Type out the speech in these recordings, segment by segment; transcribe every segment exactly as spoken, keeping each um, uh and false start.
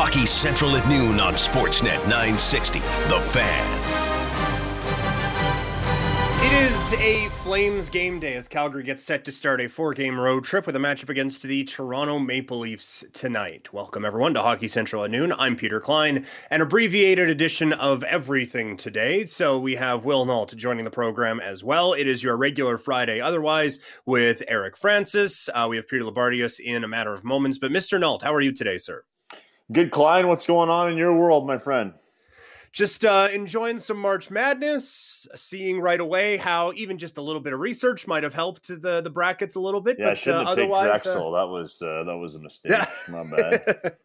Hockey Central at noon on Sportsnet nine sixty, The Fan. It is a Flames game day as Calgary gets set to start a four-game road trip with a matchup against the Toronto Maple Leafs tonight. Welcome, everyone, to Hockey Central at noon. I'm Peter Klein, an abbreviated edition of everything today. So we have Will Nault joining the program as well. It is your regular Friday otherwise with Eric Francis. Uh, we have Peter Loubardias in a matter of moments. But Mister Nault, how are you today, sir? Good, Klein. What's going on in your world, my friend? Just uh, enjoying some March Madness, seeing right away how even just a little bit of research might have helped the, the brackets a little bit. Yeah, but I shouldn't uh, have picked Drexel. Uh, that was uh, that was a mistake. Yeah. My bad.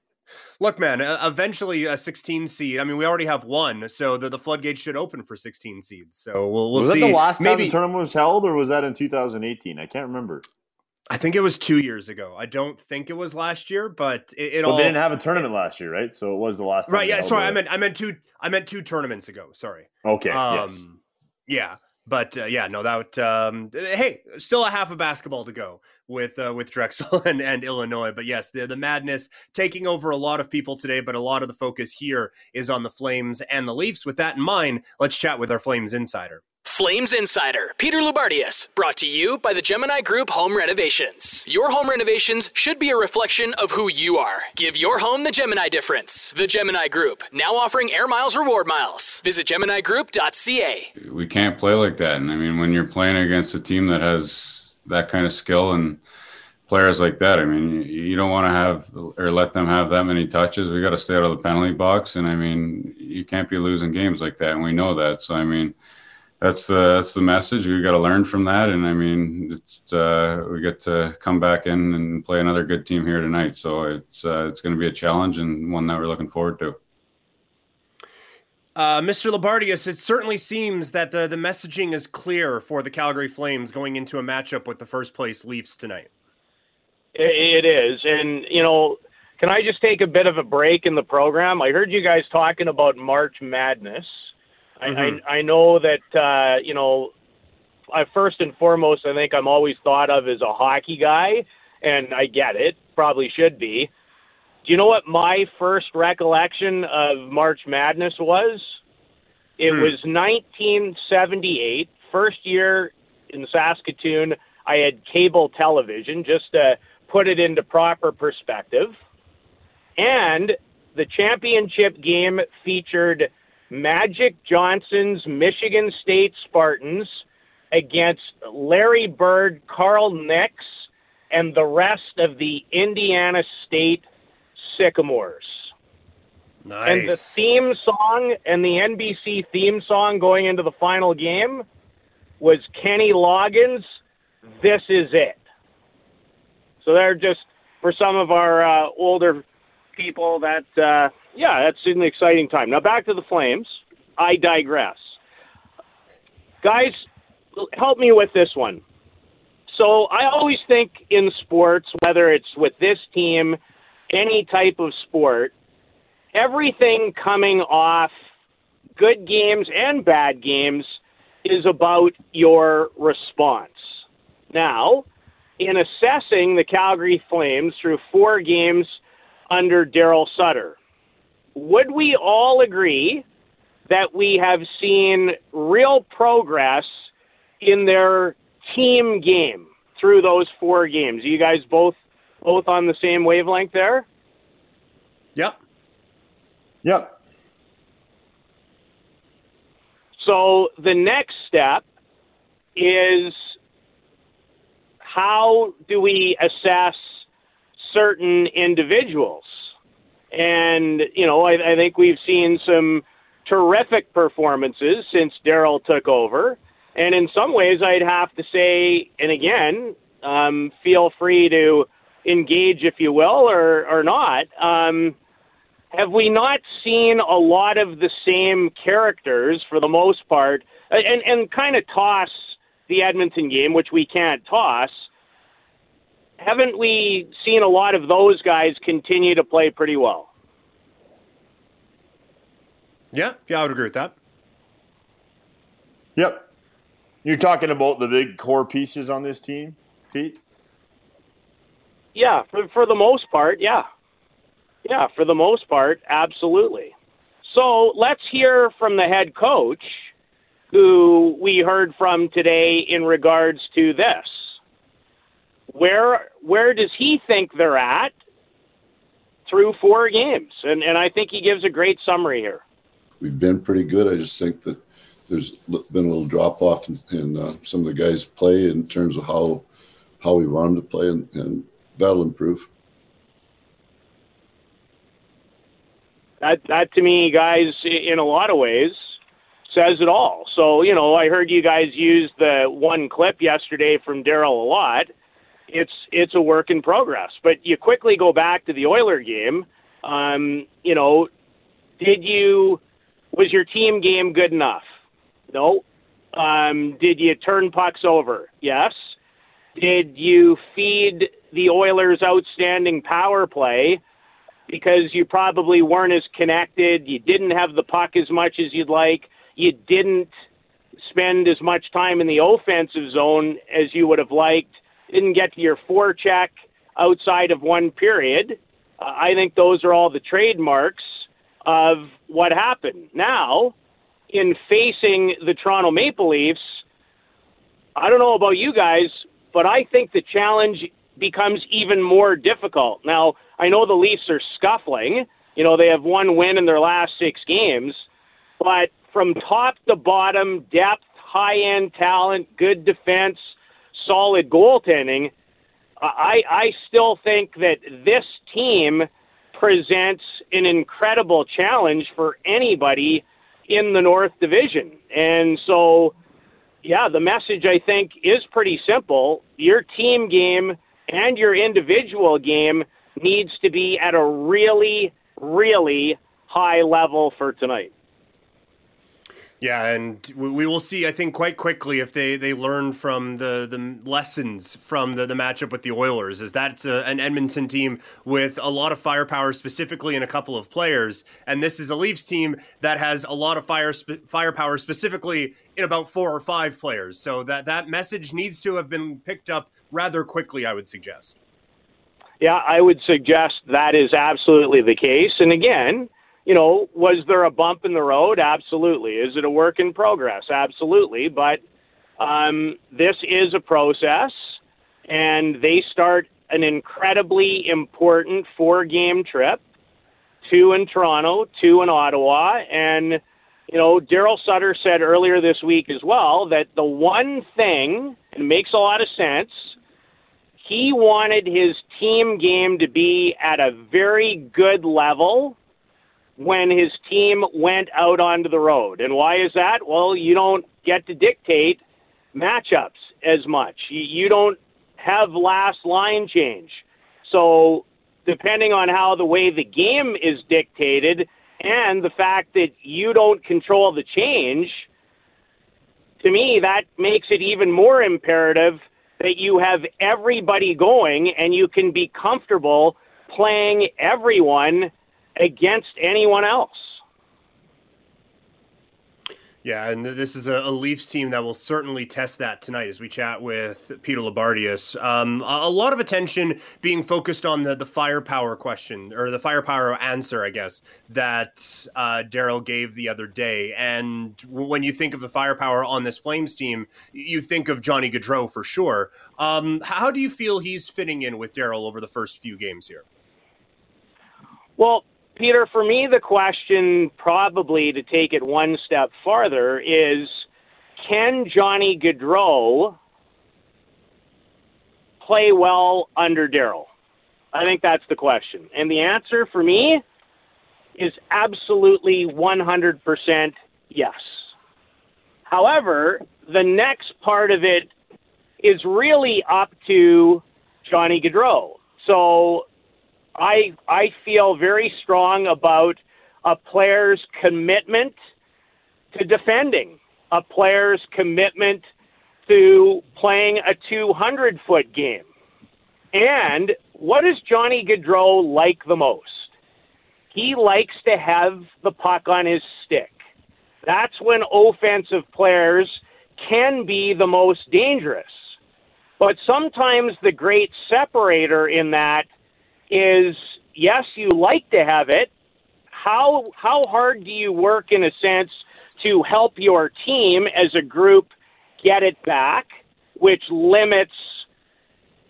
Look, man, uh, eventually a sixteen seed. I mean, we already have one, so the, the floodgates should open for sixteen seeds. So we'll, we'll was see. Was that the last Maybe. time the tournament was held, or was that in two thousand eighteen? I can't remember. I think it was two years ago. I don't think it was last year, but it, it well, all. They didn't have a tournament it, last year, right? So it was the last time. Right? Yeah. Sorry, I meant I meant two. I meant two tournaments ago. Sorry. Okay. Um, yes. Yeah. But uh, yeah, no, that. Um, hey, still a half a basketball to go with uh, with Drexel and, and Illinois. But yes, the the madness taking over a lot of people today. But a lot of the focus here is on the Flames and the Leafs. With that in mind, let's chat with our Flames insider. Flames Insider, Peter Loubardias, brought to you by the Gemini Group Home Renovations. Your home renovations should be a reflection of who you are. Give your home the Gemini difference. The Gemini Group, now offering Air Miles Reward Miles. Visit gemini group dot c a. We can't play like that. And I mean, when you're playing against a team that has that kind of skill and players like that, I mean, you don't want to have or let them have that many touches. We got to stay out of the penalty box. And I mean, you can't be losing games like that. And we know that. So, I mean, That's uh, that's the message. We've got to learn from that, and I mean, it's uh, we get to come back in and play another good team here tonight. So it's uh, it's going to be a challenge and one that we're looking forward to. Uh, Mister Loubardias, it certainly seems that the the messaging is clear for the Calgary Flames going into a matchup with the first place Leafs tonight. It is, and you know, can I just take a bit of a break in the program? I heard you guys talking about March Madness. Mm-hmm. I, I know that, uh, you know, I, first and foremost, I think I'm always thought of as a hockey guy, and I get it, probably should be. Do you know what my first recollection of March Madness was? It hmm. was nineteen seventy-eight, first year in Saskatoon. I had cable television, just to put it into proper perspective. And the championship game featured Magic Johnson's Michigan State Spartans against Larry Bird, Carl Nix, and the rest of the Indiana State Sycamores. Nice. And the theme song and the N B C theme song going into the final game was Kenny Loggins' This Is It. So they're just, for some of our uh, older people, that uh, yeah, that's an exciting time. Now back to the Flames. I digress. Guys, help me with this one. So I always think in sports, whether it's with this team, any type of sport, everything coming off good games and bad games is about your response. Now, in assessing the Calgary Flames through four games under Daryl Sutter, would we all agree that we have seen real progress in their team game through those four games? Are you guys both both on the same wavelength there? Yep. Yep. So the next step is, how do we assess certain individuals? And, you know, I, I think we've seen some terrific performances since Daryl took over. And in some ways, I'd have to say, and again, um, feel free to engage, if you will, or, or not. Um, have we not seen a lot of the same characters for the most part? And, and kind of toss the Edmonton game, which we can't toss. Haven't we seen a lot of those guys continue to play pretty well? Yeah, yeah, I would agree with that. Yep. You're talking about the big core pieces on this team, Pete? Yeah, for, for the most part, yeah. Yeah, for the most part, absolutely. So let's hear from the head coach, who we heard from today in regards to this. Where where does he think they're at through four games? And and I think he gives a great summary here. We've been pretty good. I just think that there's been a little drop off in, in uh, some of the guys' play in terms of how how we want them to play, and, and that'll improve. That, that to me, guys, in a lot of ways, says it all. So, you know, I heard you guys use the one clip yesterday from Daryl a lot. It's it's a work in progress. But you quickly go back to the Oiler game. Um, you know, did you was your team game good enough? No. Um, did you turn pucks over? Yes. Did you feed the Oilers' outstanding power play? Because you probably weren't as connected, you didn't have the puck as much as you'd like, you didn't spend as much time in the offensive zone as you would have liked, didn't get to your forecheck outside of one period. Uh, I think those are all the trademarks of what happened. Now, in facing the Toronto Maple Leafs, I don't know about you guys, but I think the challenge becomes even more difficult. Now, I know the Leafs are scuffling. You know, they have one win in their last six games. But from top to bottom, depth, high-end talent, good defense, solid goaltending, I, I still think that this team presents an incredible challenge for anybody in the North Division. And so, yeah, the message, I think, is pretty simple. Your team game and your individual game needs to be at a really, really high level for tonight. Yeah, and we will see, I think, quite quickly if they, they learn from the, the lessons from the, the matchup with the Oilers, is that's a, an Edmonton team with a lot of firepower specifically in a couple of players, and this is a Leafs team that has a lot of fire sp- firepower specifically in about four or five players. So that, that message needs to have been picked up rather quickly, I would suggest. Yeah, I would suggest that is absolutely the case. And again, you know, was there a bump in the road? Absolutely. Is it a work in progress? Absolutely. But um, this is a process, and they start an incredibly important four-game trip, two in Toronto, two in Ottawa. And, you know, Daryl Sutter said earlier this week as well that the one thing, and it makes a lot of sense, he wanted his team game to be at a very good level when his team went out onto the road. And why is that? Well, you don't get to dictate matchups as much. You don't have last line change. So depending on how the way the game is dictated and the fact that you don't control the change, to me, that makes it even more imperative that you have everybody going and you can be comfortable playing everyone against anyone else. Yeah, and this is a Leafs team that will certainly test that tonight as we chat with Peter Loubardias. Um, a lot of attention being focused on the, the firepower question, or the firepower answer, I guess, that uh, Daryl gave the other day. And when you think of the firepower on this Flames team, you think of Johnny Gaudreau for sure. Um, how do you feel he's fitting in with Daryl over the first few games here? Well, Peter, for me, the question probably to take it one step farther is, can Johnny Gaudreau play well under Daryl? I think that's the question. And the answer for me is absolutely one hundred percent yes. However, the next part of it is really up to Johnny Gaudreau. So I I feel very strong about a player's commitment to defending, a player's commitment to playing a two hundred foot game. And what does Johnny Gaudreau like the most? He likes to have the puck on his stick. That's when offensive players can be the most dangerous. But sometimes the great separator in that is yes, you like to have it. How how hard do you work, in a sense, to help your team as a group get it back, which limits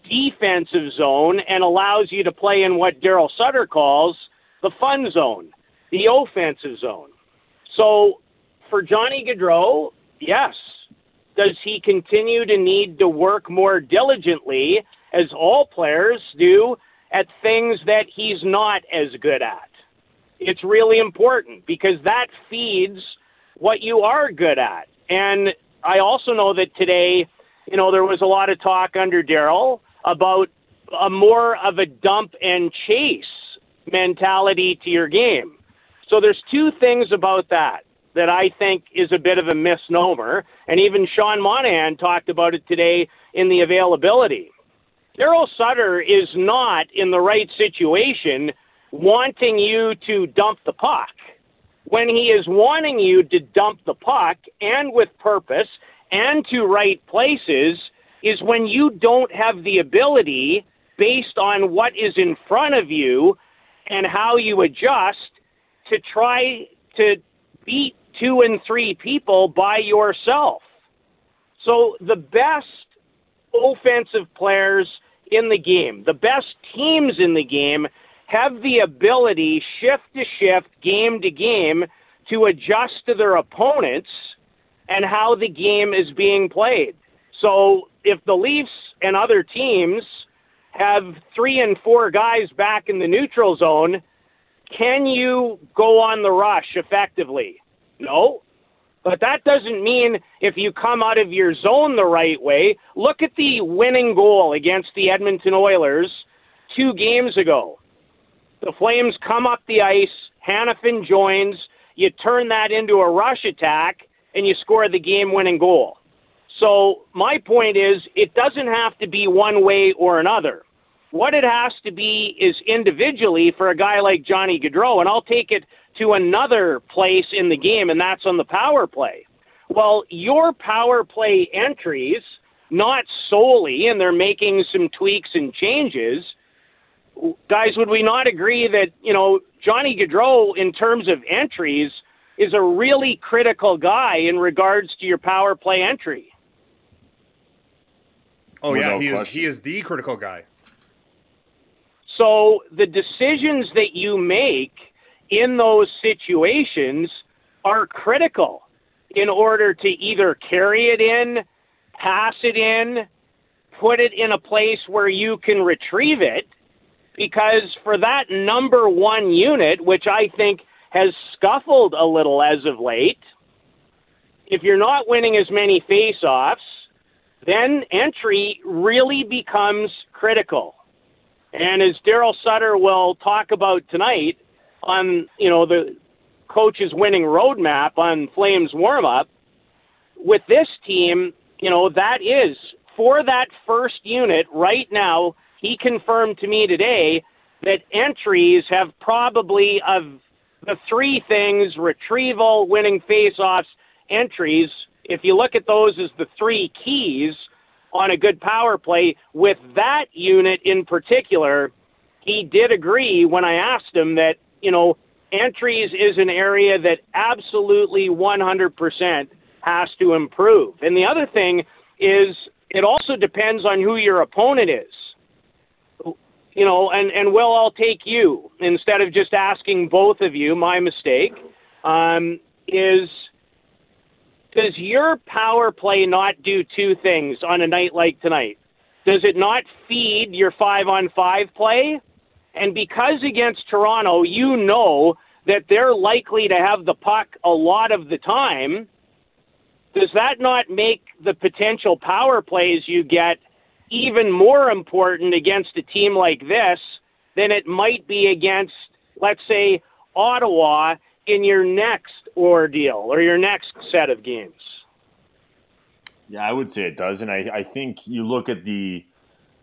defensive zone and allows you to play in what Daryl Sutter calls the fun zone, the offensive zone. So for Johnny Gaudreau, yes. Does he continue to need to work more diligently, as all players do, at things that he's not as good at? It's really important because that feeds what you are good at. And I also know that today, you know, there was a lot of talk under Daryl about a more of a dump and chase mentality to your game. So there's two things about that that I think is a bit of a misnomer. And even Sean Monahan talked about it today in the availability. Daryl Sutter is not in the right situation wanting you to dump the puck. When he is wanting you to dump the puck, and with purpose, and to right places, is when you don't have the ability, based on what is in front of you and how you adjust, to try to beat two and three people by yourself. So the best offensive players in the game, the best teams in the game, have the ability, shift to shift, game to game, to adjust to their opponents and how the game is being played. So if the Leafs and other teams have three and four guys back in the neutral zone, can you go on the rush effectively? No. But that doesn't mean if you come out of your zone the right way. Look at the winning goal against the Edmonton Oilers two games ago. The Flames come up the ice, Hanifin joins, you turn that into a rush attack, and you score the game-winning goal. So my point is, it doesn't have to be one way or another. What it has to be is individually for a guy like Johnny Gaudreau, and I'll take it to another place in the game, and that's on the power play. Well, your power play entries, not solely, and they're making some tweaks and changes. Guys, would we not agree that, you know, Johnny Gaudreau, in terms of entries, is a really critical guy in regards to your power play entry? Oh, yeah, he is, he is the critical guy. So the decisions that you make in those situations are critical in order to either carry it in, pass it in, put it in a place where you can retrieve it, because for that number one unit, which I think has scuffled a little as of late, if you're not winning as many face-offs, then entry really becomes critical. And as Daryl Sutter will talk about tonight on, you know, the coach's winning roadmap on Flames warm-up, with this team, you know, that is, for that first unit right now, he confirmed to me today that entries have probably, of the three things, retrieval, winning faceoffs, entries, if you look at those as the three keys on a good power play, with that unit in particular, he did agree when I asked him that, you know, entries is an area that absolutely one hundred percent has to improve. And the other thing is, it also depends on who your opponent is. You know, and, and Will, I'll take you, instead of just asking both of you, my mistake, um, is, does your power play not do two things on a night like tonight? Does it not feed your five-on-five play? And because against Toronto, you know that they're likely to have the puck a lot of the time, does that not make the potential power plays you get even more important against a team like this than it might be against, let's say, Ottawa in your next ordeal or your next set of games? Yeah, I would say it does. And I, I think you look at the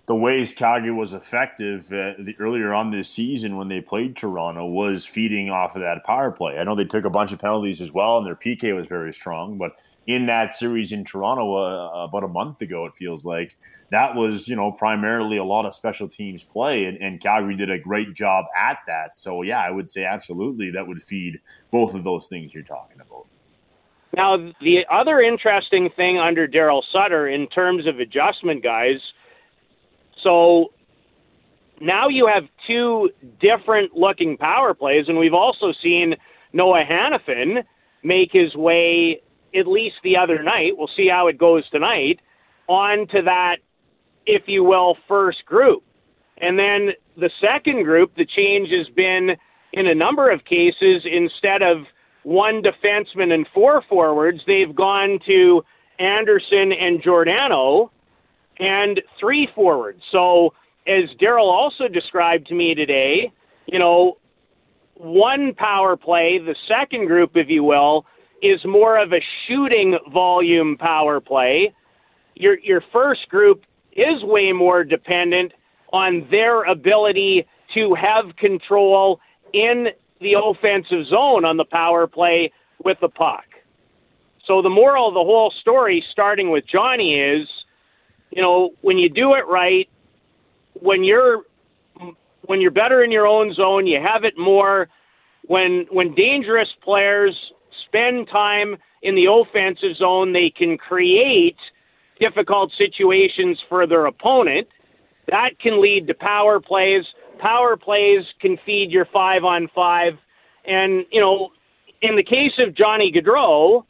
the ways Calgary was effective uh, the, earlier on this season when they played Toronto was feeding off of that power play. I know they took a bunch of penalties as well, and their P K was very strong. But in that series in Toronto uh, about a month ago, it feels like, that was, you know, primarily a lot of special teams play, and, and Calgary did a great job at that. So, yeah, I would say absolutely that would feed both of those things you're talking about. Now, the other interesting thing under Daryl Sutter in terms of adjustment, guys, so now you have two different-looking power plays, and we've also seen Noah Hanifin make his way, at least the other night, we'll see how it goes tonight, onto that, if you will, first group. And then the second group, the change has been, in a number of cases, instead of one defenseman and four forwards, they've gone to Anderson and Giordano and three forwards. So, as Daryl also described to me today, you know, one power play, the second group, if you will, is more of a shooting volume power play. Your your first group is way more dependent on their ability to have control in the offensive zone on the power play with the puck. So the moral of the whole story, starting with Johnny, is, you know, when you do it right, when you're when you're better in your own zone, you have it more. When when dangerous players spend time in the offensive zone, they can create difficult situations for their opponent. That can lead to power plays. Power plays can feed your five on five. And, you know, in the case of Johnny Gaudreau,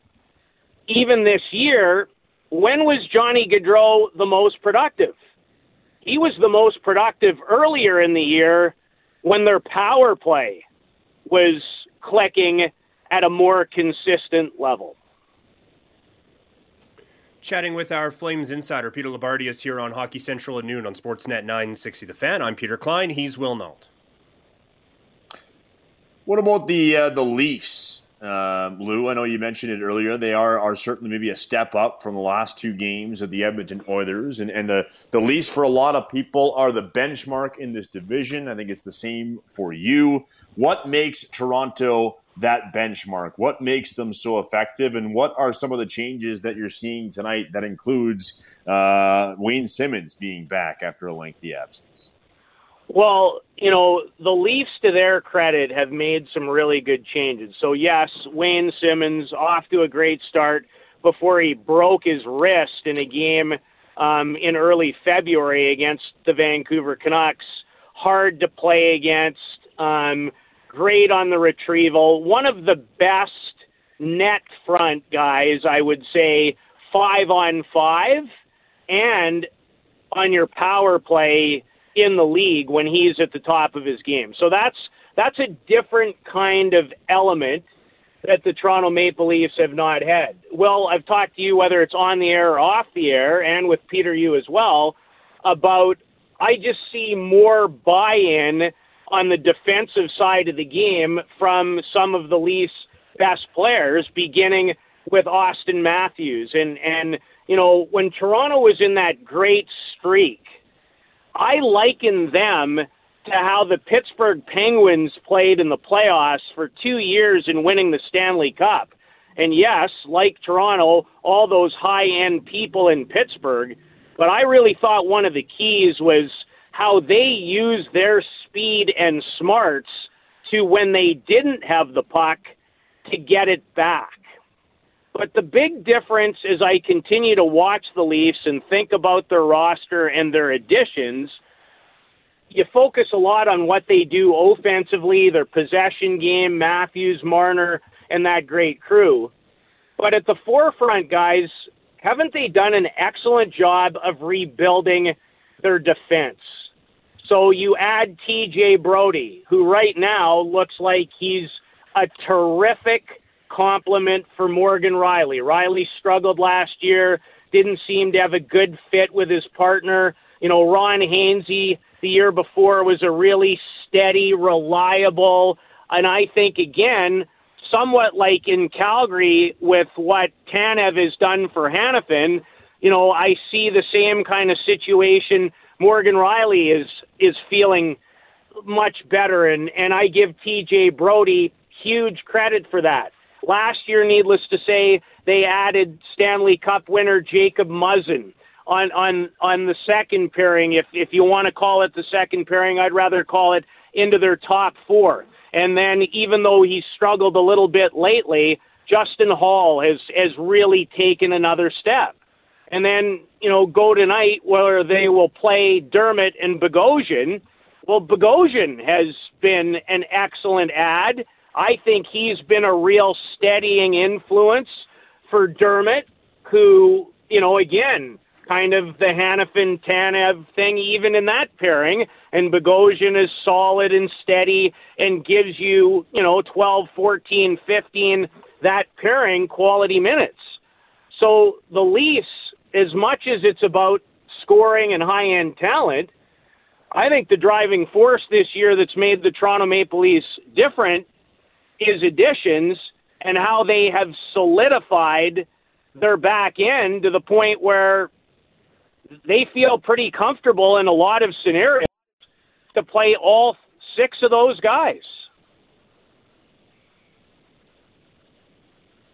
even this year, when was Johnny Gaudreau the most productive? He was the most productive earlier in the year when their power play was clicking at a more consistent level. Chatting with our Flames insider, Peter Loubardias, here on Hockey Central at noon on Sportsnet nine sixty The Fan. I'm Peter Klein. He's Will Nault. What about the uh, the Leafs, uh, Lou? I know you mentioned it earlier. They are are certainly maybe a step up from the last two games of the Edmonton Oilers. And, and the, the Leafs, for a lot of people, are the benchmark in this division. I think it's the same for you. What makes Toronto that benchmark? What makes them so effective, and what are some of the changes that you're seeing tonight that includes uh, Wayne Simmons being back after a lengthy absence? Well, you know, the Leafs, to their credit, have made some really good changes. So, yes, Wayne Simmons off to a great start before he broke his wrist in a game um, in early February against the Vancouver Canucks. Hard to play against. Um, Great on the retrieval. One of the best net front guys, I would say, five on five and on your power play in the league when he's at the top of his game. So that's that's a different kind of element that the Toronto Maple Leafs have not had. Well, I've talked to you, whether it's on the air or off the air, and with Peter you as well, about I just see more buy-in on the defensive side of the game from some of the Leafs' best players, beginning with Austin Matthews. And, and you know, when Toronto was in that great streak, I liken them to how the Pittsburgh Penguins played in the playoffs for two years in winning the Stanley Cup. And yes, like Toronto, all those high-end people in Pittsburgh, but I really thought one of the keys was how they use their speed and smarts to, when they didn't have the puck, to get it back. But the big difference as I continue to watch the Leafs and think about their roster and their additions, you focus a lot on what they do offensively, their possession game, Matthews, Marner, and that great crew. But at the forefront, guys, haven't they done an excellent job of rebuilding their defense? So you add T J Brodie, who right now looks like he's a terrific complement for Morgan Riley. Riley struggled last year, didn't seem to have a good fit with his partner. You know, Ron Hainsey the year before was a really steady, reliable, and I think, again, somewhat like in Calgary with what Tanev has done for Hanifin, you know, I see the same kind of situation Morgan Riley is is feeling much better, and, and I give T J Brodie huge credit for that. Last year, needless to say, they added Stanley Cup winner Jacob Muzzin on on, on the second pairing. If, if you want to call it the second pairing, I'd rather call it into their top four. And then even though he struggled a little bit lately, Justin Hall has, has really taken another step. And then, you know, go tonight where they will play Dermott and Bogosian. Well, Bogosian has been an excellent add. I think he's been a real steadying influence for Dermott, who, you know, again, kind of the Hanifin Tanev thing, even in that pairing. And Bogosian is solid and steady and gives you, you know, twelve, fourteen, fifteen, that pairing quality minutes. So the Leafs, as much as it's about scoring and high-end talent, I think the driving force this year that's made the Toronto Maple Leafs different is additions and how they have solidified their back end to the point where they feel pretty comfortable in a lot of scenarios to play all six of those guys.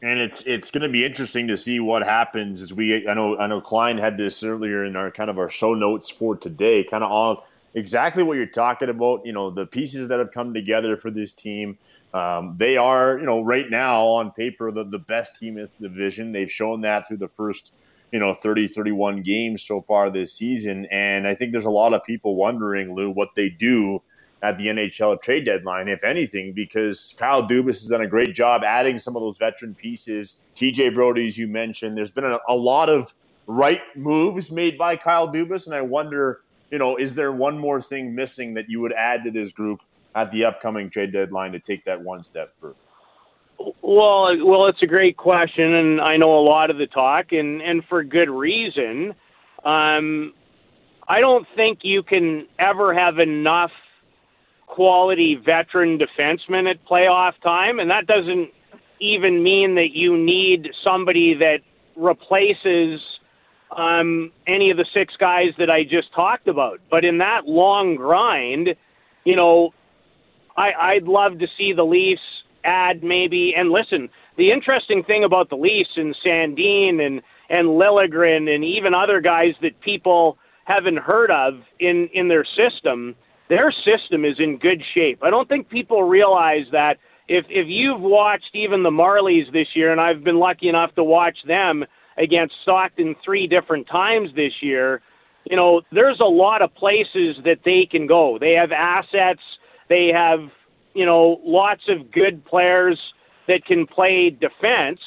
And it's it's going to be interesting to see what happens as we. I know I know Klein had this earlier in our kind of our show notes for today, kind of all exactly what you're talking about. You know, the pieces that have come together for this team. Um, they are, you know, right now on paper the, the best team in the division. They've shown that through the first, you know, thirty, thirty-one games so far this season. And I think there's a lot of people wondering, Lou, what they do at the N H L trade deadline, if anything, because Kyle Dubas has done a great job adding some of those veteran pieces. T J Brodie, as you mentioned, there's been a, a lot of right moves made by Kyle Dubas, and I wonder, you know, is there one more thing missing that you would add to this group at the upcoming trade deadline to take that one step further? Well, well, it's a great question, and I know a lot of the talk, and, and for good reason. Um, I don't think you can ever have enough quality veteran defenseman at playoff time, and that doesn't even mean that you need somebody that replaces um, any of the six guys that I just talked about. But in that long grind, you know, I, I'd love to see the Leafs add maybe, and listen, the interesting thing about the Leafs and Sandin and, and Liljegren and even other guys that people haven't heard of in, in their system, their system is in good shape. I don't think people realize that. If if you've watched even the Marlies this year, and I've been lucky enough to watch them against Stockton three different times this year, you know, there's a lot of places that they can go. They have assets. They have, you know, lots of good players that can play defense.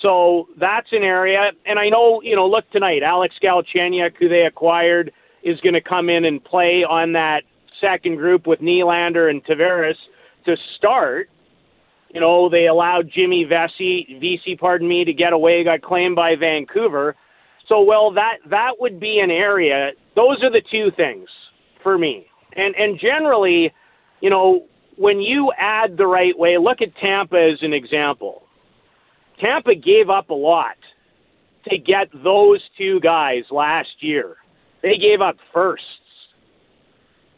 So that's an area. And I know, you know, look tonight, Alex Galchenyuk, who they acquired, is going to come in and play on that second group with Nylander and Tavares to start. You know, they allowed Jimmy Vesey, V C, pardon me, to get away, got claimed by Vancouver. So, well, that, that would be an area. Those are the two things for me. And, and generally, you know, when you add the right way, look at Tampa as an example. Tampa gave up a lot to get those two guys last year. They gave up firsts.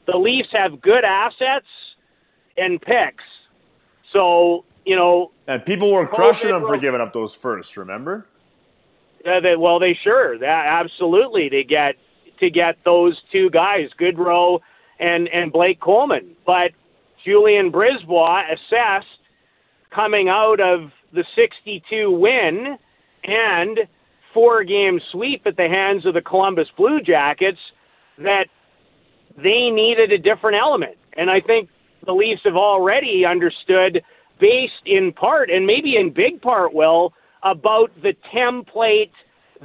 The Leafs have good assets and picks. So, you know. And people were crushing them for giving up those firsts, remember? Uh, they, well, they sure. They, absolutely. They get to get those two guys, Gaudreau and, and Blake Coleman. But Julian Brisebois assessed coming out of the sixty-two win and four-game sweep at the hands of the Columbus Blue Jackets that they needed a different element. And I think the Leafs have already understood, based in part, and maybe in big part, Will, about the template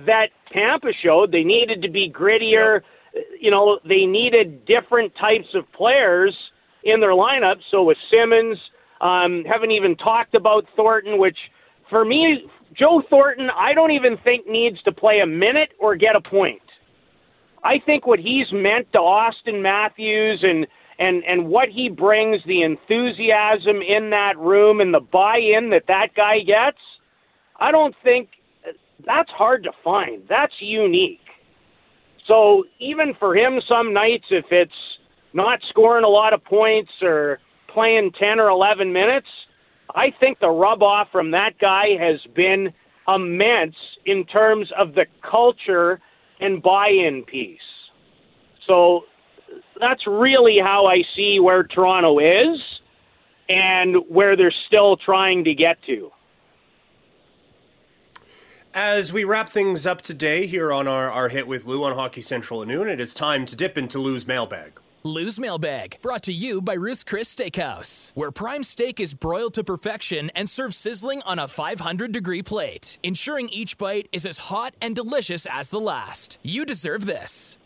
that Tampa showed. They needed to be grittier. Yep. You know, they needed different types of players in their lineup. So with Simmons, um, haven't even talked about Thornton, which for me, Joe Thornton, I don't even think needs to play a minute or get a point. I think what he's meant to Austin Matthews and, and, and what he brings, the enthusiasm in that room and the buy-in that that guy gets, I don't think that's hard to find. That's unique. So even for him, some nights, if it's not scoring a lot of points or playing ten or eleven minutes, I think the rub-off from that guy has been immense in terms of the culture and buy-in piece. So that's really how I see where Toronto is and where they're still trying to get to. As we wrap things up today here on our, our Hit with Lou on Hockey Central at noon, it is time to dip into Lou's mailbag. Lou's Mailbag, brought to you by Ruth's Chris Steakhouse, where prime steak is broiled to perfection and served sizzling on a five hundred degree plate, ensuring each bite is as hot and delicious as the last. You deserve this.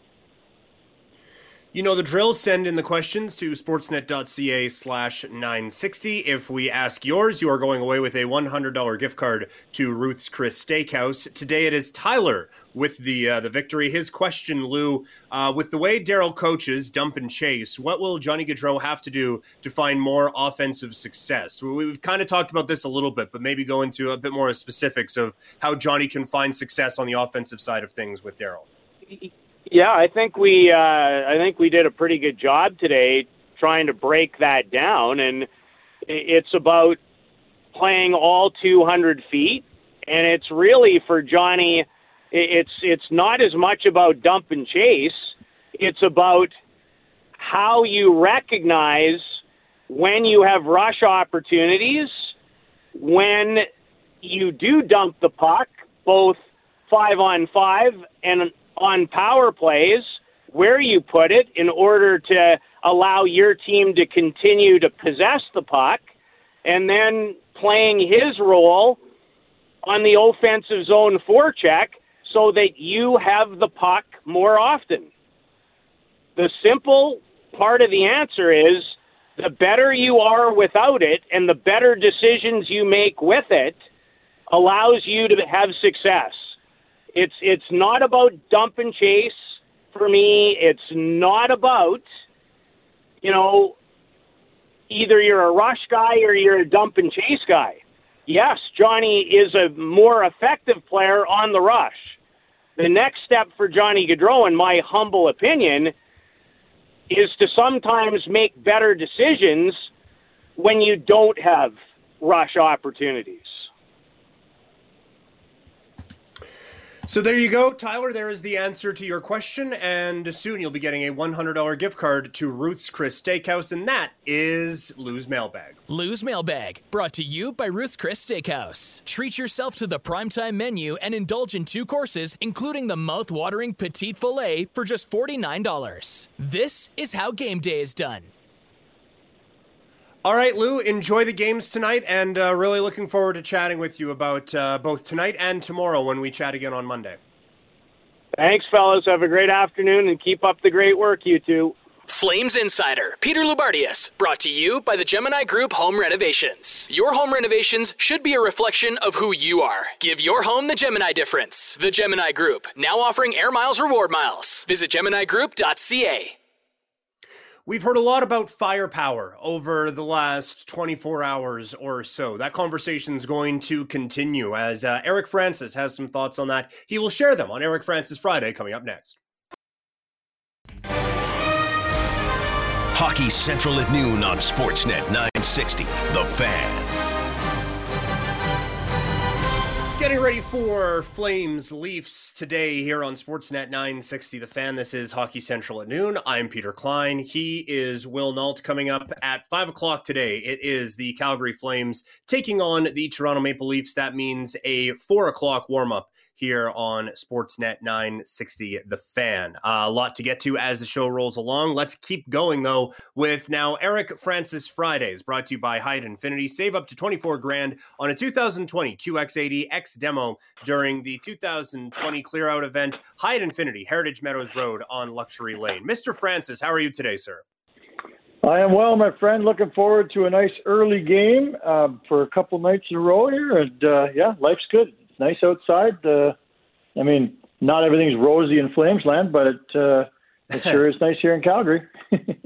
You know the drill. Send in the questions to sportsnet dot c a slash nine sixty. If we ask yours, you are going away with a one hundred dollars gift card to Ruth's Chris Steakhouse. Today it is Tyler with the uh, the victory. His question, Lou, uh, with the way Daryl coaches dump and chase, what will Johnny Gaudreau have to do to find more offensive success? We've kind of talked about this a little bit, but maybe go into a bit more specifics of how Johnny can find success on the offensive side of things with Daryl. Yeah, I think we uh, I think we did a pretty good job today trying to break that down, and it's about playing all two hundred feet, and it's really for Johnny, it's it's not as much about dump and chase, it's about how you recognize when you have rush opportunities, when you do dump the puck, both five on five and on power plays, where you put it in order to allow your team to continue to possess the puck, and then playing his role on the offensive zone forecheck so that you have the puck more often. The simple part of the answer is the better you are without it and the better decisions you make with it allows you to have success. It's it's not about dump and chase for me. It's not about, you know, either you're a rush guy or you're a dump and chase guy. Yes, Johnny is a more effective player on the rush. The next step for Johnny Gaudreau, in my humble opinion, is to sometimes make better decisions when you don't have rush opportunities. So there you go, Tyler. There is the answer to your question, and soon you'll be getting a one hundred dollars gift card to Ruth's Chris Steakhouse, and that is Lou's Mailbag. Lou's Mailbag, brought to you by Ruth's Chris Steakhouse. Treat yourself to the primetime menu and indulge in two courses, including the mouth-watering petite filet for just forty-nine dollars. This is how game day is done. All right, Lou, enjoy the games tonight, and uh, really looking forward to chatting with you about uh, both tonight and tomorrow when we chat again on Monday. Thanks, fellas. Have a great afternoon, and keep up the great work, you two. Flames Insider, Peter Loubardias, brought to you by the Gemini Group Home Renovations. Your home renovations should be a reflection of who you are. Give your home the Gemini difference. The Gemini Group, now offering Air Miles Reward Miles. Visit gemini group dot c a. We've heard a lot about firepower over the last twenty-four hours or so. That conversation's going to continue as uh, Eric Francis has some thoughts on that. He will share them on Eric Francis Friday coming up next. Hockey Central at noon on Sportsnet nine sixty, The Fan. Getting ready for Flames Leafs today here on Sportsnet nine sixty The Fan. This is Hockey Central at noon. I'm Peter Klein. He is Will Nault. Coming up at five o'clock today, it is the Calgary Flames taking on the Toronto Maple Leafs. That means a four o'clock warm-up here on Sportsnet nine sixty The Fan. Uh, a lot to get to as the show rolls along. Let's keep going, though, with now Eric Francis Fridays, brought to you by Hyatt Infinity. Save up to twenty-four grand on a two thousand twenty Q X eighty X demo during the two thousand twenty clear-out event. Hyatt Infinity, Heritage Meadows Road on Luxury Lane. Mister Francis, how are you today, sir? I am well, my friend. Looking forward to a nice early game uh, for a couple nights in a row here. And, uh, yeah, life's good. Nice outside. Uh, I mean, not everything's rosy in Flamesland, but it, uh, it sure is nice here in Calgary. it,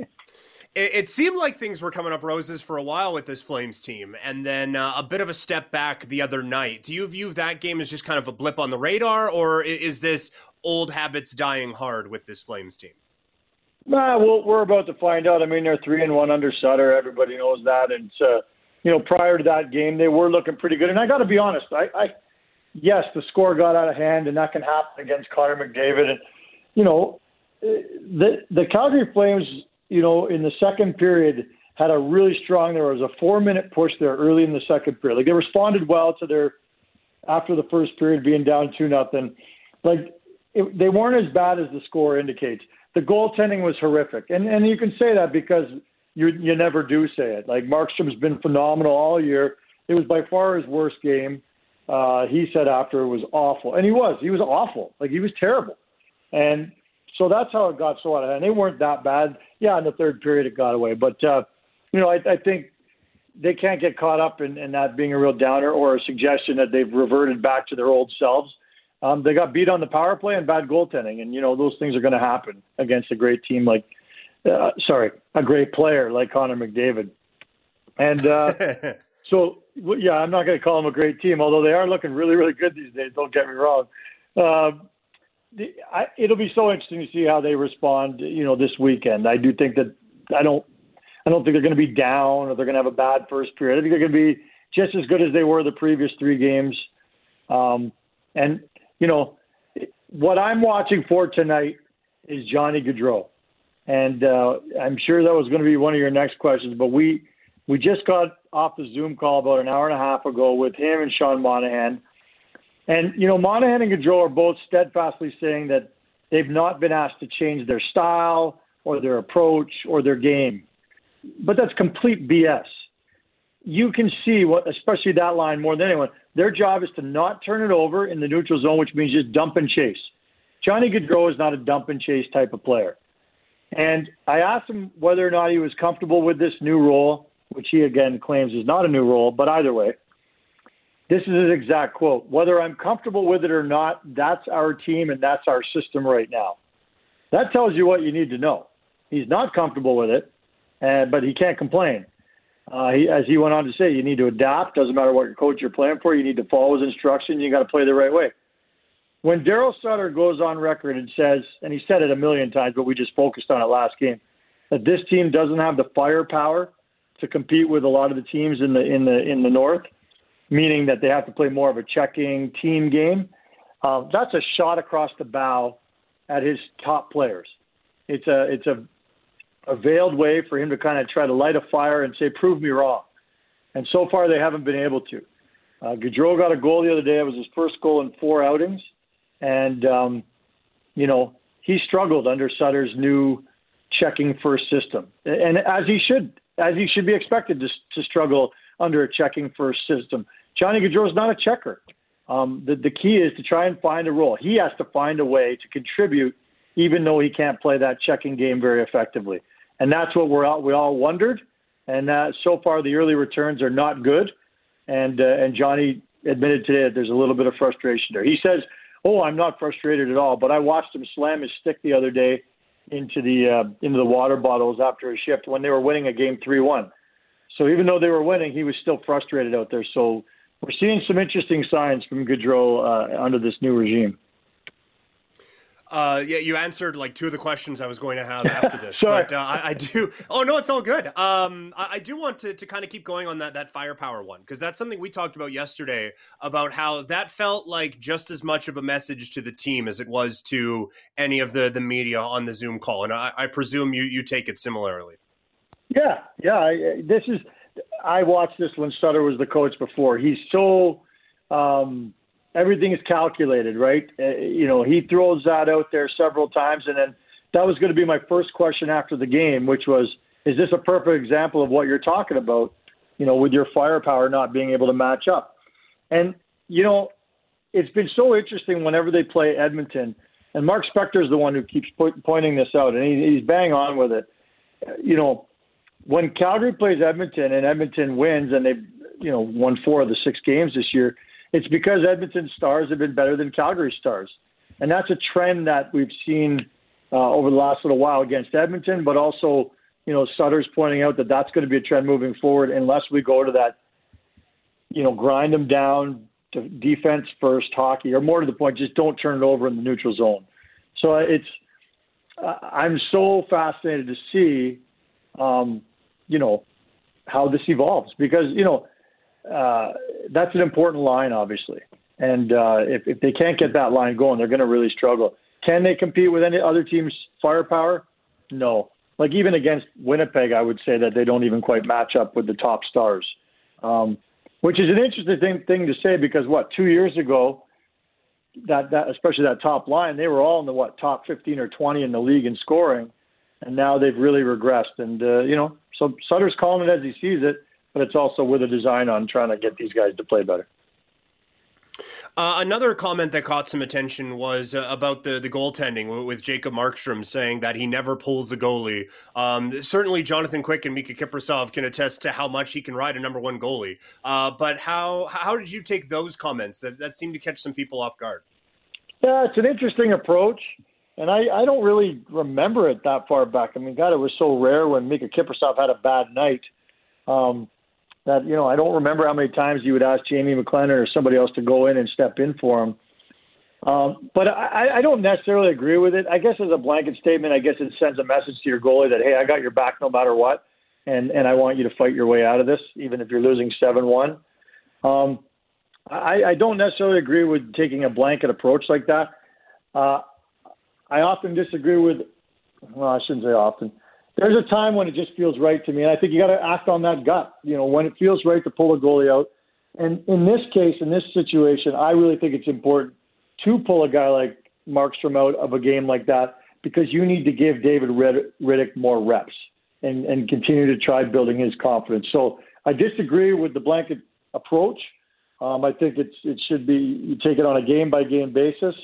it seemed like things were coming up roses for a while with this Flames team, and then uh, a bit of a step back the other night. Do you view that game as just kind of a blip on the radar, or is this old habits dying hard with this Flames team? Nah, well, we're about to find out. I mean, they're three and one under Sutter. Everybody knows that. And, uh, you know, prior to that game, they were looking pretty good. And I got to be honest, I, I, yes, the score got out of hand, and that can happen against Connor McDavid. And, you know, the the Calgary Flames, you know, in the second period had a really strong, there was a four-minute push there early in the second period. Like, they responded well to their, after the first period being down two nothing. Like, it, they weren't as bad as the score indicates. The goaltending was horrific. And and you can say that because you you never do say it. Like, Markstrom's been phenomenal all year. It was by far his worst game. Uh, he said after it was awful. And he was. He was awful. Like, he was terrible. And so that's how it got so out of hand. They weren't that bad. Yeah, in the third period it got away. But, uh, you know, I, I think they can't get caught up in, in that being a real downer or a suggestion that they've reverted back to their old selves. Um, they got beat on the power play and bad goaltending. And, you know, those things are going to happen against a great team like, uh, sorry, a great player like Connor McDavid. And uh, so, yeah, I'm not going to call them a great team, although they are looking really, really good these days. Don't get me wrong. Uh, the, I, it'll be so interesting to see how they respond, you know, this weekend. I do think that I don't, I don't think they're going to be down or they're going to have a bad first period. I think they're going to be just as good as they were the previous three games. Um, and, You know, what I'm watching for tonight is Johnny Gaudreau. And uh, I'm sure that was going to be one of your next questions, but we we just got off the Zoom call about an hour and a half ago with him and Sean Monahan. And, you know, Monahan and Gaudreau are both steadfastly saying that they've not been asked to change their style or their approach or their game. But that's complete B S. You can see what, especially that line more than anyone, their job is to not turn it over in the neutral zone, which means just dump and chase. Johnny Gaudreau is not a dump and chase type of player. And I asked him whether or not he was comfortable with this new role, which he again claims is not a new role, but either way, this is his exact quote: "Whether I'm comfortable with it or not, that's our team and that's our system right now." That tells you what you need to know. He's not comfortable with it, and, but he can't complain. Uh, he, as he went on to say, you need to adapt. Doesn't matter what coach you're playing for. You need to follow his instruction. You got to play the right way. When Daryl Sutter goes on record and says, and he said it a million times, but we just focused on it last game, that this team doesn't have the firepower to compete with a lot of the teams in the in the in the North, meaning that they have to play more of a checking team game. Uh, that's a shot across the bow at his top players. It's a it's a a veiled way for him to kind of try to light a fire and say, prove me wrong. And so far they haven't been able to. Uh, Gaudreau got a goal the other day. It was his first goal in four outings. And, um, you know, he struggled under Sutter's new checking first system. And as he should, as he should be expected to, to struggle under a checking first system. Johnny Gaudreau is not a checker. Um, the, the key is to try and find a role. He has to find a way to contribute, even though he can't play that checking game very effectively. And that's what we're out. We all wondered. And uh, so far, the early returns are not good. And uh, and Johnny admitted today that there's a little bit of frustration there. He says, oh, I'm not frustrated at all. But I watched him slam his stick the other day into the uh, into the water bottles after a shift when they were winning a game three one. So even though they were winning, he was still frustrated out there. So we're seeing some interesting signs from Gaudreau uh, under this new regime. Uh, yeah, you answered like two of the questions I was going to have after this, sure. but uh, I, I do. Oh no, it's all good. Um, I, I do want to, to kind of keep going on that, that firepower one, because that's something we talked about yesterday about how that felt like just as much of a message to the team as it was to any of the, the media on the Zoom call. And I, I presume you, you take it similarly. Yeah. Yeah. I, this is, I watched this when Sutter was the coach before. He's so, um, everything is calculated, right? Uh, you know, he throws that out there several times. And then that was going to be my first question after the game, which was, is this a perfect example of what you're talking about, you know, with your firepower not being able to match up? And, you know, it's been so interesting whenever they play Edmonton. And Mark Spector's the one who keeps po- pointing this out, and he, he's bang on with it. Uh, you know, when Calgary plays Edmonton and Edmonton wins, and they've, you know, won four of the six games this year, it's because Edmonton Stars have been better than Calgary Stars. And that's a trend that we've seen uh, over the last little while against Edmonton, but also, you know, Sutter's pointing out that that's going to be a trend moving forward unless we go to that, you know, grind them down to defense first hockey, or more to the point, just don't turn it over in the neutral zone. So it's I'm so fascinated to see, um, you know, how this evolves, because, you know, uh, that's an important line, obviously. And uh, if, if they can't get that line going, they're going to really struggle. Can they compete with any other team's firepower? No. Like, even against Winnipeg, I would say that they don't even quite match up with the top stars, um, which is an interesting thing, thing to say, because, what, two years ago, that, that especially that top line, they were all in the, what, top fifteen or twenty in the league in scoring, and now they've really regressed. And, uh, you know, so Sutter's calling it as he sees it, but it's also with a design on trying to get these guys to play better. Uh, another comment that caught some attention was uh, about the, the goaltending w- with Jacob Markstrom saying that he never pulls the goalie. Um, certainly Jonathan Quick and Mika Kiprasov can attest to how much he can ride a number one goalie. Uh, but how how did you take those comments? That, that seemed to catch some people off guard. Yeah, it's an interesting approach. And I, I don't really remember it that far back. I mean, God, it was so rare when Mika Kiprasov had a bad night. Um That, you know, I don't remember how many times you would ask Jamie McLennan or somebody else to go in and step in for him. Um, but I, I don't necessarily agree with it. I guess as a blanket statement, I guess it sends a message to your goalie that, hey, I got your back no matter what, and, and I want you to fight your way out of this, even if you're losing seven one. Um, I, I don't necessarily agree with taking a blanket approach like that. Uh, I often disagree with – well, I shouldn't say often – there's a time when it just feels right to me, and I think you got to act on that gut. You know, when it feels right to pull a goalie out. And in this case, in this situation, I really think it's important to pull a guy like Markstrom out of a game like that, because you need to give David Rittich more reps and, and continue to try building his confidence. So I disagree with the blanket approach. Um, I think it's it should be you take it on a game by game basis.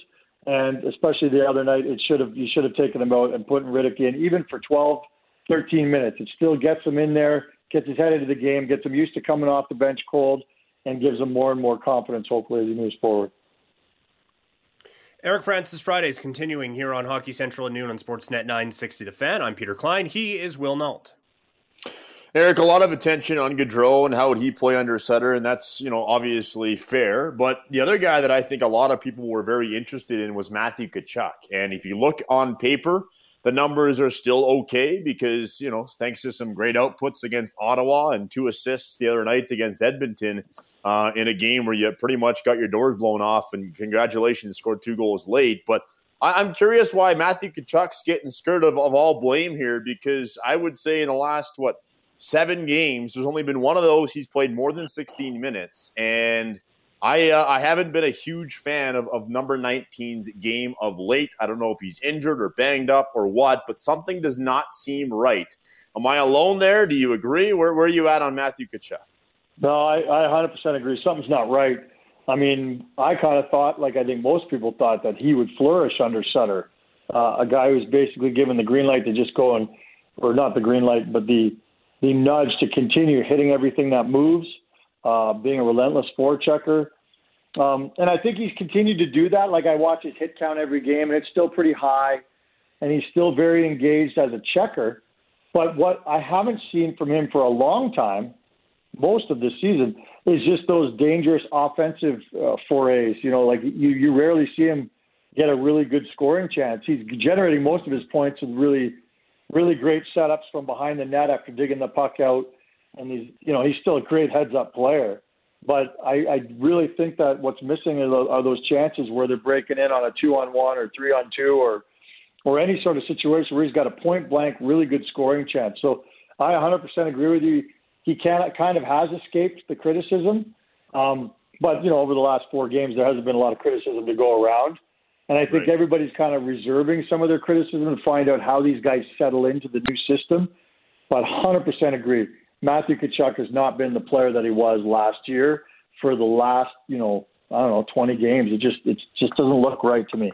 And especially the other night, it should have you should have taken him out and put Rittich in, even for twelve, thirteen minutes. It still gets him in there, gets his head into the game, gets him used to coming off the bench cold, and gives him more and more confidence, hopefully, as he moves forward. Eric Francis Fridays continuing here on Hockey Central at noon on Sportsnet nine sixty The Fan. I'm Peter Klein. He is Will Nault. Eric, a lot of attention on Gaudreau and how would he play under Sutter, and that's, you know, obviously fair. But the other guy that I think a lot of people were very interested in was Matthew Tkachuk. And if you look on paper, the numbers are still okay because, you know, thanks to some great outputs against Ottawa and two assists the other night against Edmonton uh, in a game where you pretty much got your doors blown off, and congratulations, scored two goals late. But I'm curious why Matthew Tkachuk's getting skirted of, of all blame here, because I would say in the last, what, seven games, there's only been one of those he's played more than sixteen minutes. And I uh, I haven't been a huge fan of, of number nineteen's game of late. I don't know if he's injured or banged up or what, but something does not seem right. Am I alone there? Do you agree? Where, where are you at on Matthew Tkachuk? No, I, I one hundred percent agree. Something's not right. I mean, I kind of thought, like I think most people thought, that he would flourish under Sutter, uh, a guy who's basically given the green light to just go and, or not the green light, but the the nudge to continue hitting everything that moves, uh, being a relentless forechecker. Um, and I think he's continued to do that. Like, I watch his hit count every game, and it's still pretty high, and he's still very engaged as a checker. But what I haven't seen from him for a long time, most of the season, is just those dangerous offensive uh, forays. You know, like you, you rarely see him get a really good scoring chance. He's generating most of his points with really – really great setups from behind the net after digging the puck out. And he's, you know, he's still a great heads-up player. But I, I really think that what's missing are those chances where they're breaking in on a two-on-one or three-on-two or or any sort of situation where he's got a point-blank, really good scoring chance. So I one hundred percent agree with you. He can, kind of has escaped the criticism. Um, but, you know, over the last four games, there hasn't been a lot of criticism to go around. And I think right. everybody's kind of reserving some of their criticism to find out how these guys settle into the new system. But one hundred percent agree. Matthew Tkachuk has not been the player that he was last year for the last, you know, I don't know, twenty games. It just it just doesn't look right to me.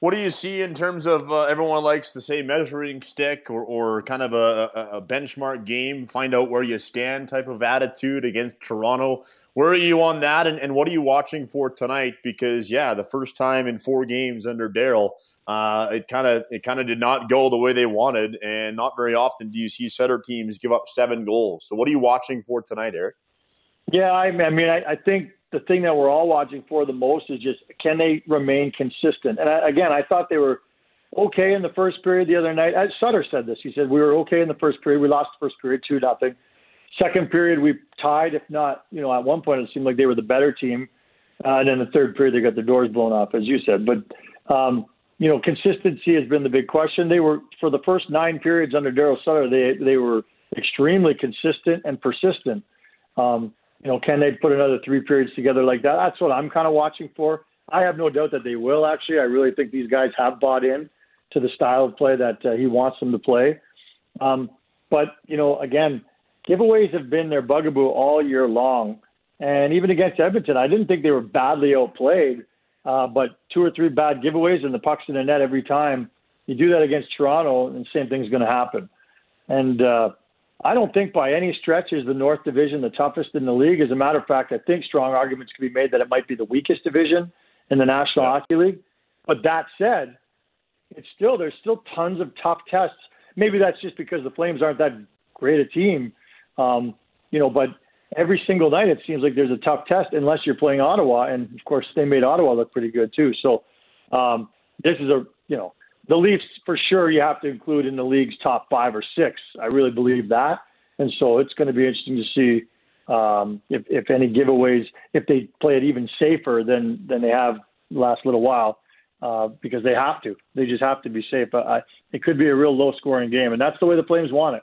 What do you see in terms of uh, everyone likes to say measuring stick or, or kind of a, a, a benchmark game, find out where you stand type of attitude against Toronto? Where are you on that, and, and what are you watching for tonight? Because, yeah, the first time in four games under Daryl, uh, it kind of it kind of did not go the way they wanted, and not very often do you see Sutter teams give up seven goals. So what are you watching for tonight, Eric? Yeah, I mean, I, I think the thing that we're all watching for the most is just, can they remain consistent? And I, again, I thought they were okay in the first period the other night. Sutter said this. He said, we were okay in the first period. We lost the first period, two nothing. Second period, we tied, if not, you know, at one point it seemed like they were the better team. Uh, and then the third period, they got their doors blown off, as you said. But, um, you know, consistency has been the big question. They were, for the first nine periods under Daryl Sutter, they they were extremely consistent and persistent. Um, you know, can they put another three periods together like that? That's what I'm kind of watching for. I have no doubt that they will, actually. I really think these guys have bought in to the style of play that uh, he wants them to play. Um, but, you know, again, giveaways have been their bugaboo all year long. And even against Edmonton, I didn't think they were badly outplayed, uh, but two or three bad giveaways and the puck's in the net every time. You do that against Toronto, and the same thing's going to happen. And uh, I don't think by any stretch is the North Division the toughest in the league. As a matter of fact, I think strong arguments can be made that it might be the weakest division in the National yeah. Hockey League. But that said, it's still there's still tons of tough tests. Maybe that's just because the Flames aren't that great a team, um, you know, but every single night, it seems like there's a tough test unless you're playing Ottawa. And, of course, they made Ottawa look pretty good, too. So um, this is a, you know, the Leafs, for sure, you have to include in the league's top five or six. I really believe that. And so it's going to be interesting to see um, if, if any giveaways, if they play it even safer than, than they have the last little while, uh, because they have to. They just have to be safe. I, it could be a real low-scoring game, and that's the way the Flames want it.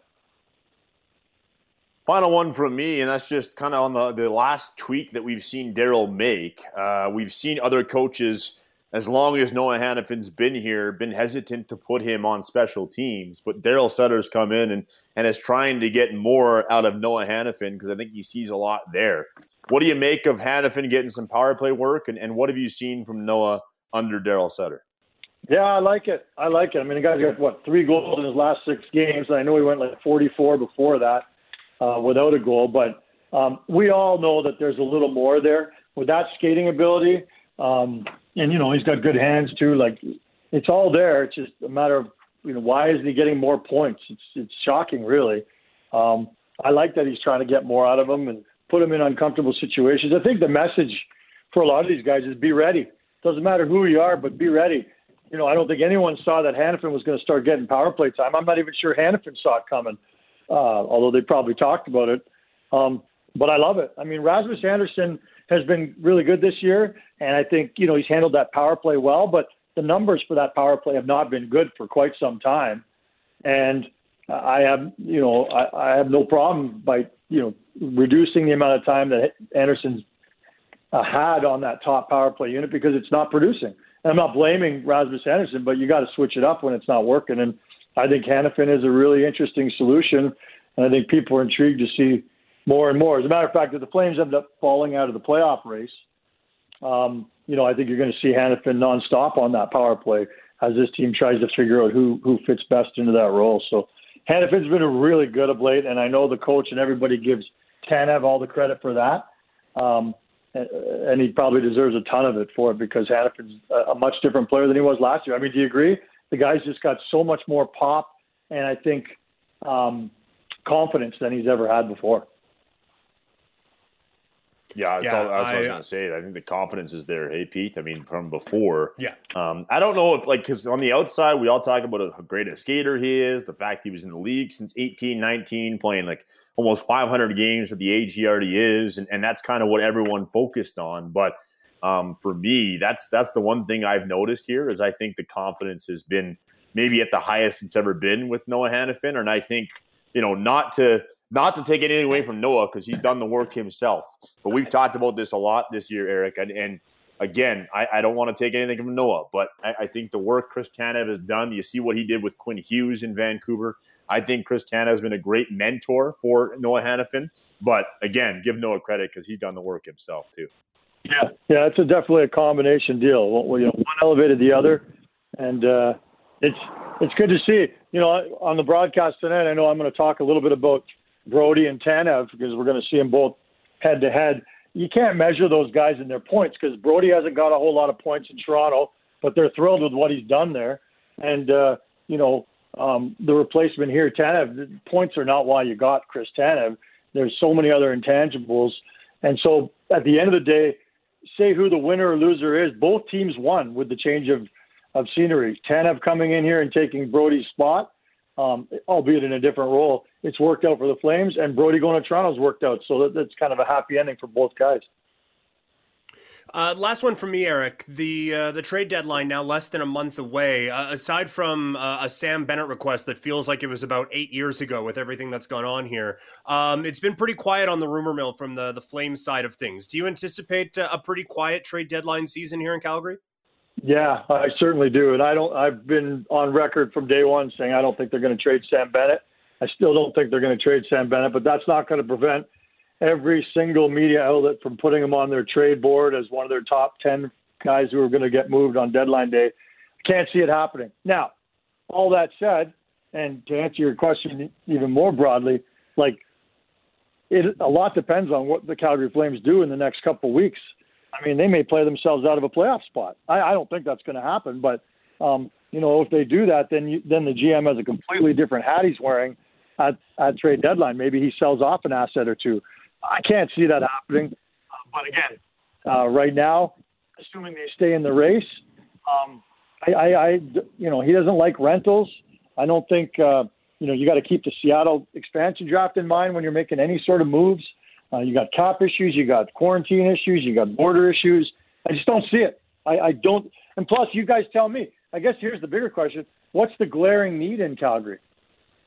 Final one from me, and that's just kind of on the, the last tweak that we've seen Daryl make. Uh, we've seen other coaches, as long as Noah Hanifin's been here, been hesitant to put him on special teams. But Daryl Sutter's come in and, and is trying to get more out of Noah Hanifin because I think he sees a lot there. What do you make of Hanifin getting some power play work, and, and what have you seen from Noah under Daryl Sutter? Yeah, I like it. I like it. I mean, the guy's got, what, three goals in his last six games. I know he went like forty-four before that. Uh, without a goal, but um, we all know that there's a little more there with that skating ability. Um, and, you know, he's got good hands too. Like, it's all there. It's just a matter of, you know, why isn't he getting more points? It's it's shocking, really. Um, I like that he's trying to get more out of him and put him in uncomfortable situations. I think the message for a lot of these guys is be ready. Doesn't matter who you are, but be ready. You know, I don't think anyone saw that Hanifin was going to start getting power play time. I'm not even sure Hanifin saw it coming. Uh, although they probably talked about it. Um, but I love it. I mean, Rasmus Anderson has been really good this year, and I think, you know, he's handled that power play well, but the numbers for that power play have not been good for quite some time. And I have, you know, I, I have no problem by, you know, reducing the amount of time that Anderson's uh, had on that top power play unit because it's not producing. And I'm not blaming Rasmus Anderson, but you got to switch it up when it's not working. And I think Hanifin is a really interesting solution, and I think people are intrigued to see more and more. As a matter of fact, if the Flames end up falling out of the playoff race, um, you know, I think you're going to see Hanifin nonstop on that power play as this team tries to figure out who who fits best into that role. So Hanifin's been really good of late, and I know the coach and everybody gives Tanev all the credit for that, um, and, and he probably deserves a ton of it for it because Hanifin's a, a much different player than he was last year. I mean, do you agree? The guy's just got so much more pop and I think um, confidence than he's ever had before. Yeah, that's, yeah, all, that's I, what I was going to say. I think the confidence is there. Hey, Pete, I mean, from before. Yeah. Um, I don't know if, like, because on the outside, we all talk about how great a skater he is, the fact he was in the league since eighteen, nineteen, playing, like, almost five hundred games at the age he already is, and, and that's kind of what everyone focused on. But Um, for me, that's that's the one thing I've noticed here is I think the confidence has been maybe at the highest it's ever been with Noah Hanifin. And I think, you know, not to not to take anything away from Noah because he's done the work himself. But we've talked about this a lot this year, Eric. And, and again, I, I don't want to take anything from Noah, but I, I think the work Chris Tanev has done, you see what he did with Quinn Hughes in Vancouver. I think Chris Tanev has been a great mentor for Noah Hanifin. But again, give Noah credit because he's done the work himself too. Yeah, yeah, it's a definitely a combination deal. Well, you know, one elevated the other, and uh, it's it's good to see. You know, on the broadcast tonight, I know I'm going to talk a little bit about Brodie and Tanev because we're going to see them both head to head. You can't measure those guys in their points because Brodie hasn't got a whole lot of points in Toronto, but they're thrilled with what he's done there. And uh, you know, um, the replacement here, Tanev, points are not why you got Chris Tanev. There's so many other intangibles. And so at the end of the day, say who the winner or loser is, both teams won with the change of, of scenery. Tanev coming in here and taking Brodie's spot, um, albeit in a different role, it's worked out for the Flames, and Brodie going to Toronto's worked out. So that, that's kind of a happy ending for both guys. Uh, last one from me, Eric. The uh, the trade deadline now less than a month away. Uh, aside from uh, a Sam Bennett request that feels like it was about eight years ago with everything that's gone on here, um, it's been pretty quiet on the rumor mill from the, the Flames side of things. Do you anticipate uh, a pretty quiet trade deadline season here in Calgary? Yeah, I certainly do. And I don't, I've been on record from day one saying I don't think they're going to trade Sam Bennett. I still don't think they're going to trade Sam Bennett, but that's not going to prevent every single media outlet from putting him on their trade board as one of their top ten guys who are going to get moved on deadline day. Can't see it happening. Now, all that said, and to answer your question even more broadly, like it, a lot depends on what the Calgary Flames do in the next couple of weeks. I mean, they may play themselves out of a playoff spot. I, I don't think that's going to happen, but um, you know, if they do that, then you, then the G M has a completely different hat he's wearing at, at trade deadline. Maybe he sells off an asset or two. I can't see that happening. Uh, but again, uh, right now, assuming they stay in the race, um, I, I, I, you know, he doesn't like rentals. I don't think, uh, you know, you got to keep the Seattle expansion draft in mind when you're making any sort of moves. Uh, you got cap issues, you got quarantine issues, you got border issues. I just don't see it. I, I don't. And plus, you guys tell me. I guess here's the bigger question: what's the glaring need in Calgary?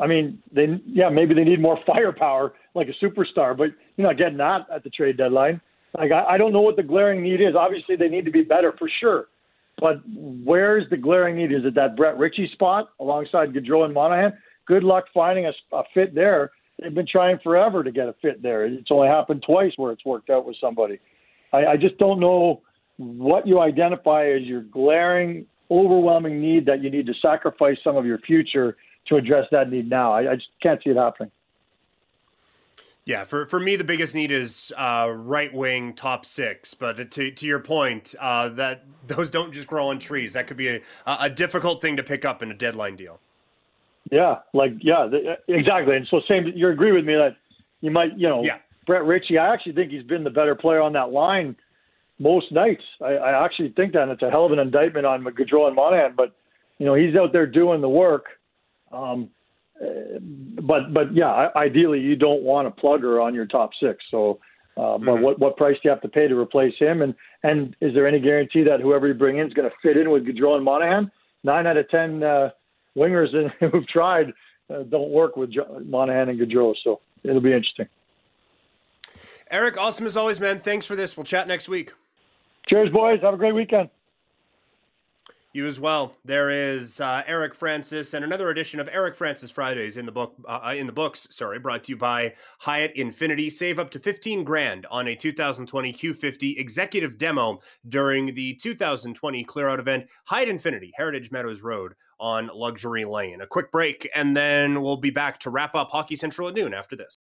I mean, they yeah, maybe they need more firepower, like a superstar, but you're not getting that at the trade deadline. Like, I, I don't know what the glaring need is. Obviously, they need to be better for sure, but where's the glaring need? Is it that Brett Ritchie spot alongside Gaudreau and Monahan? Good luck finding a, a fit there. They've been trying forever to get a fit there. It's only happened twice where it's worked out with somebody. I, I just don't know what you identify as your glaring, overwhelming need that you need to sacrifice some of your future to address that need now. I, I just can't see it happening. Yeah, for, for me, the biggest need is uh, right-wing top six. But to to your point, uh, that those don't just grow on trees. That could be a, a difficult thing to pick up in a deadline deal. Yeah, like, yeah, the, exactly. And so same, you agree with me that you might, you know, yeah. Brett Ritchie, I actually think he's been the better player on that line most nights. I, I actually think that, and it's a hell of an indictment on Gaudreau and Monahan. But, you know, he's out there doing the work. Um, but, but yeah, ideally you don't want a plugger on your top six. So, uh, mm-hmm. but what, what price do you have to pay to replace him? And, and is there any guarantee that whoever you bring in is going to fit in with Gaudreau and Monahan? Nine out of ten, uh, wingers in, who've tried, uh, don't work with jo- Monahan and Gaudreau. So it'll be interesting. Eric, awesome as always, man. Thanks for this. We'll chat next week. Cheers, boys. Have a great weekend. You as well. There is uh, Eric Francis and another edition of Eric Francis Fridays in the book uh, in the books. Sorry, brought to you by Hyatt Infinity. Save up to fifteen grand on a two thousand twenty Q fifty executive demo during the two thousand twenty clearout event. Hyatt Infinity, Heritage Meadows Road on Luxury Lane. A quick break, and then we'll be back to wrap up Hockey Central at noon after this.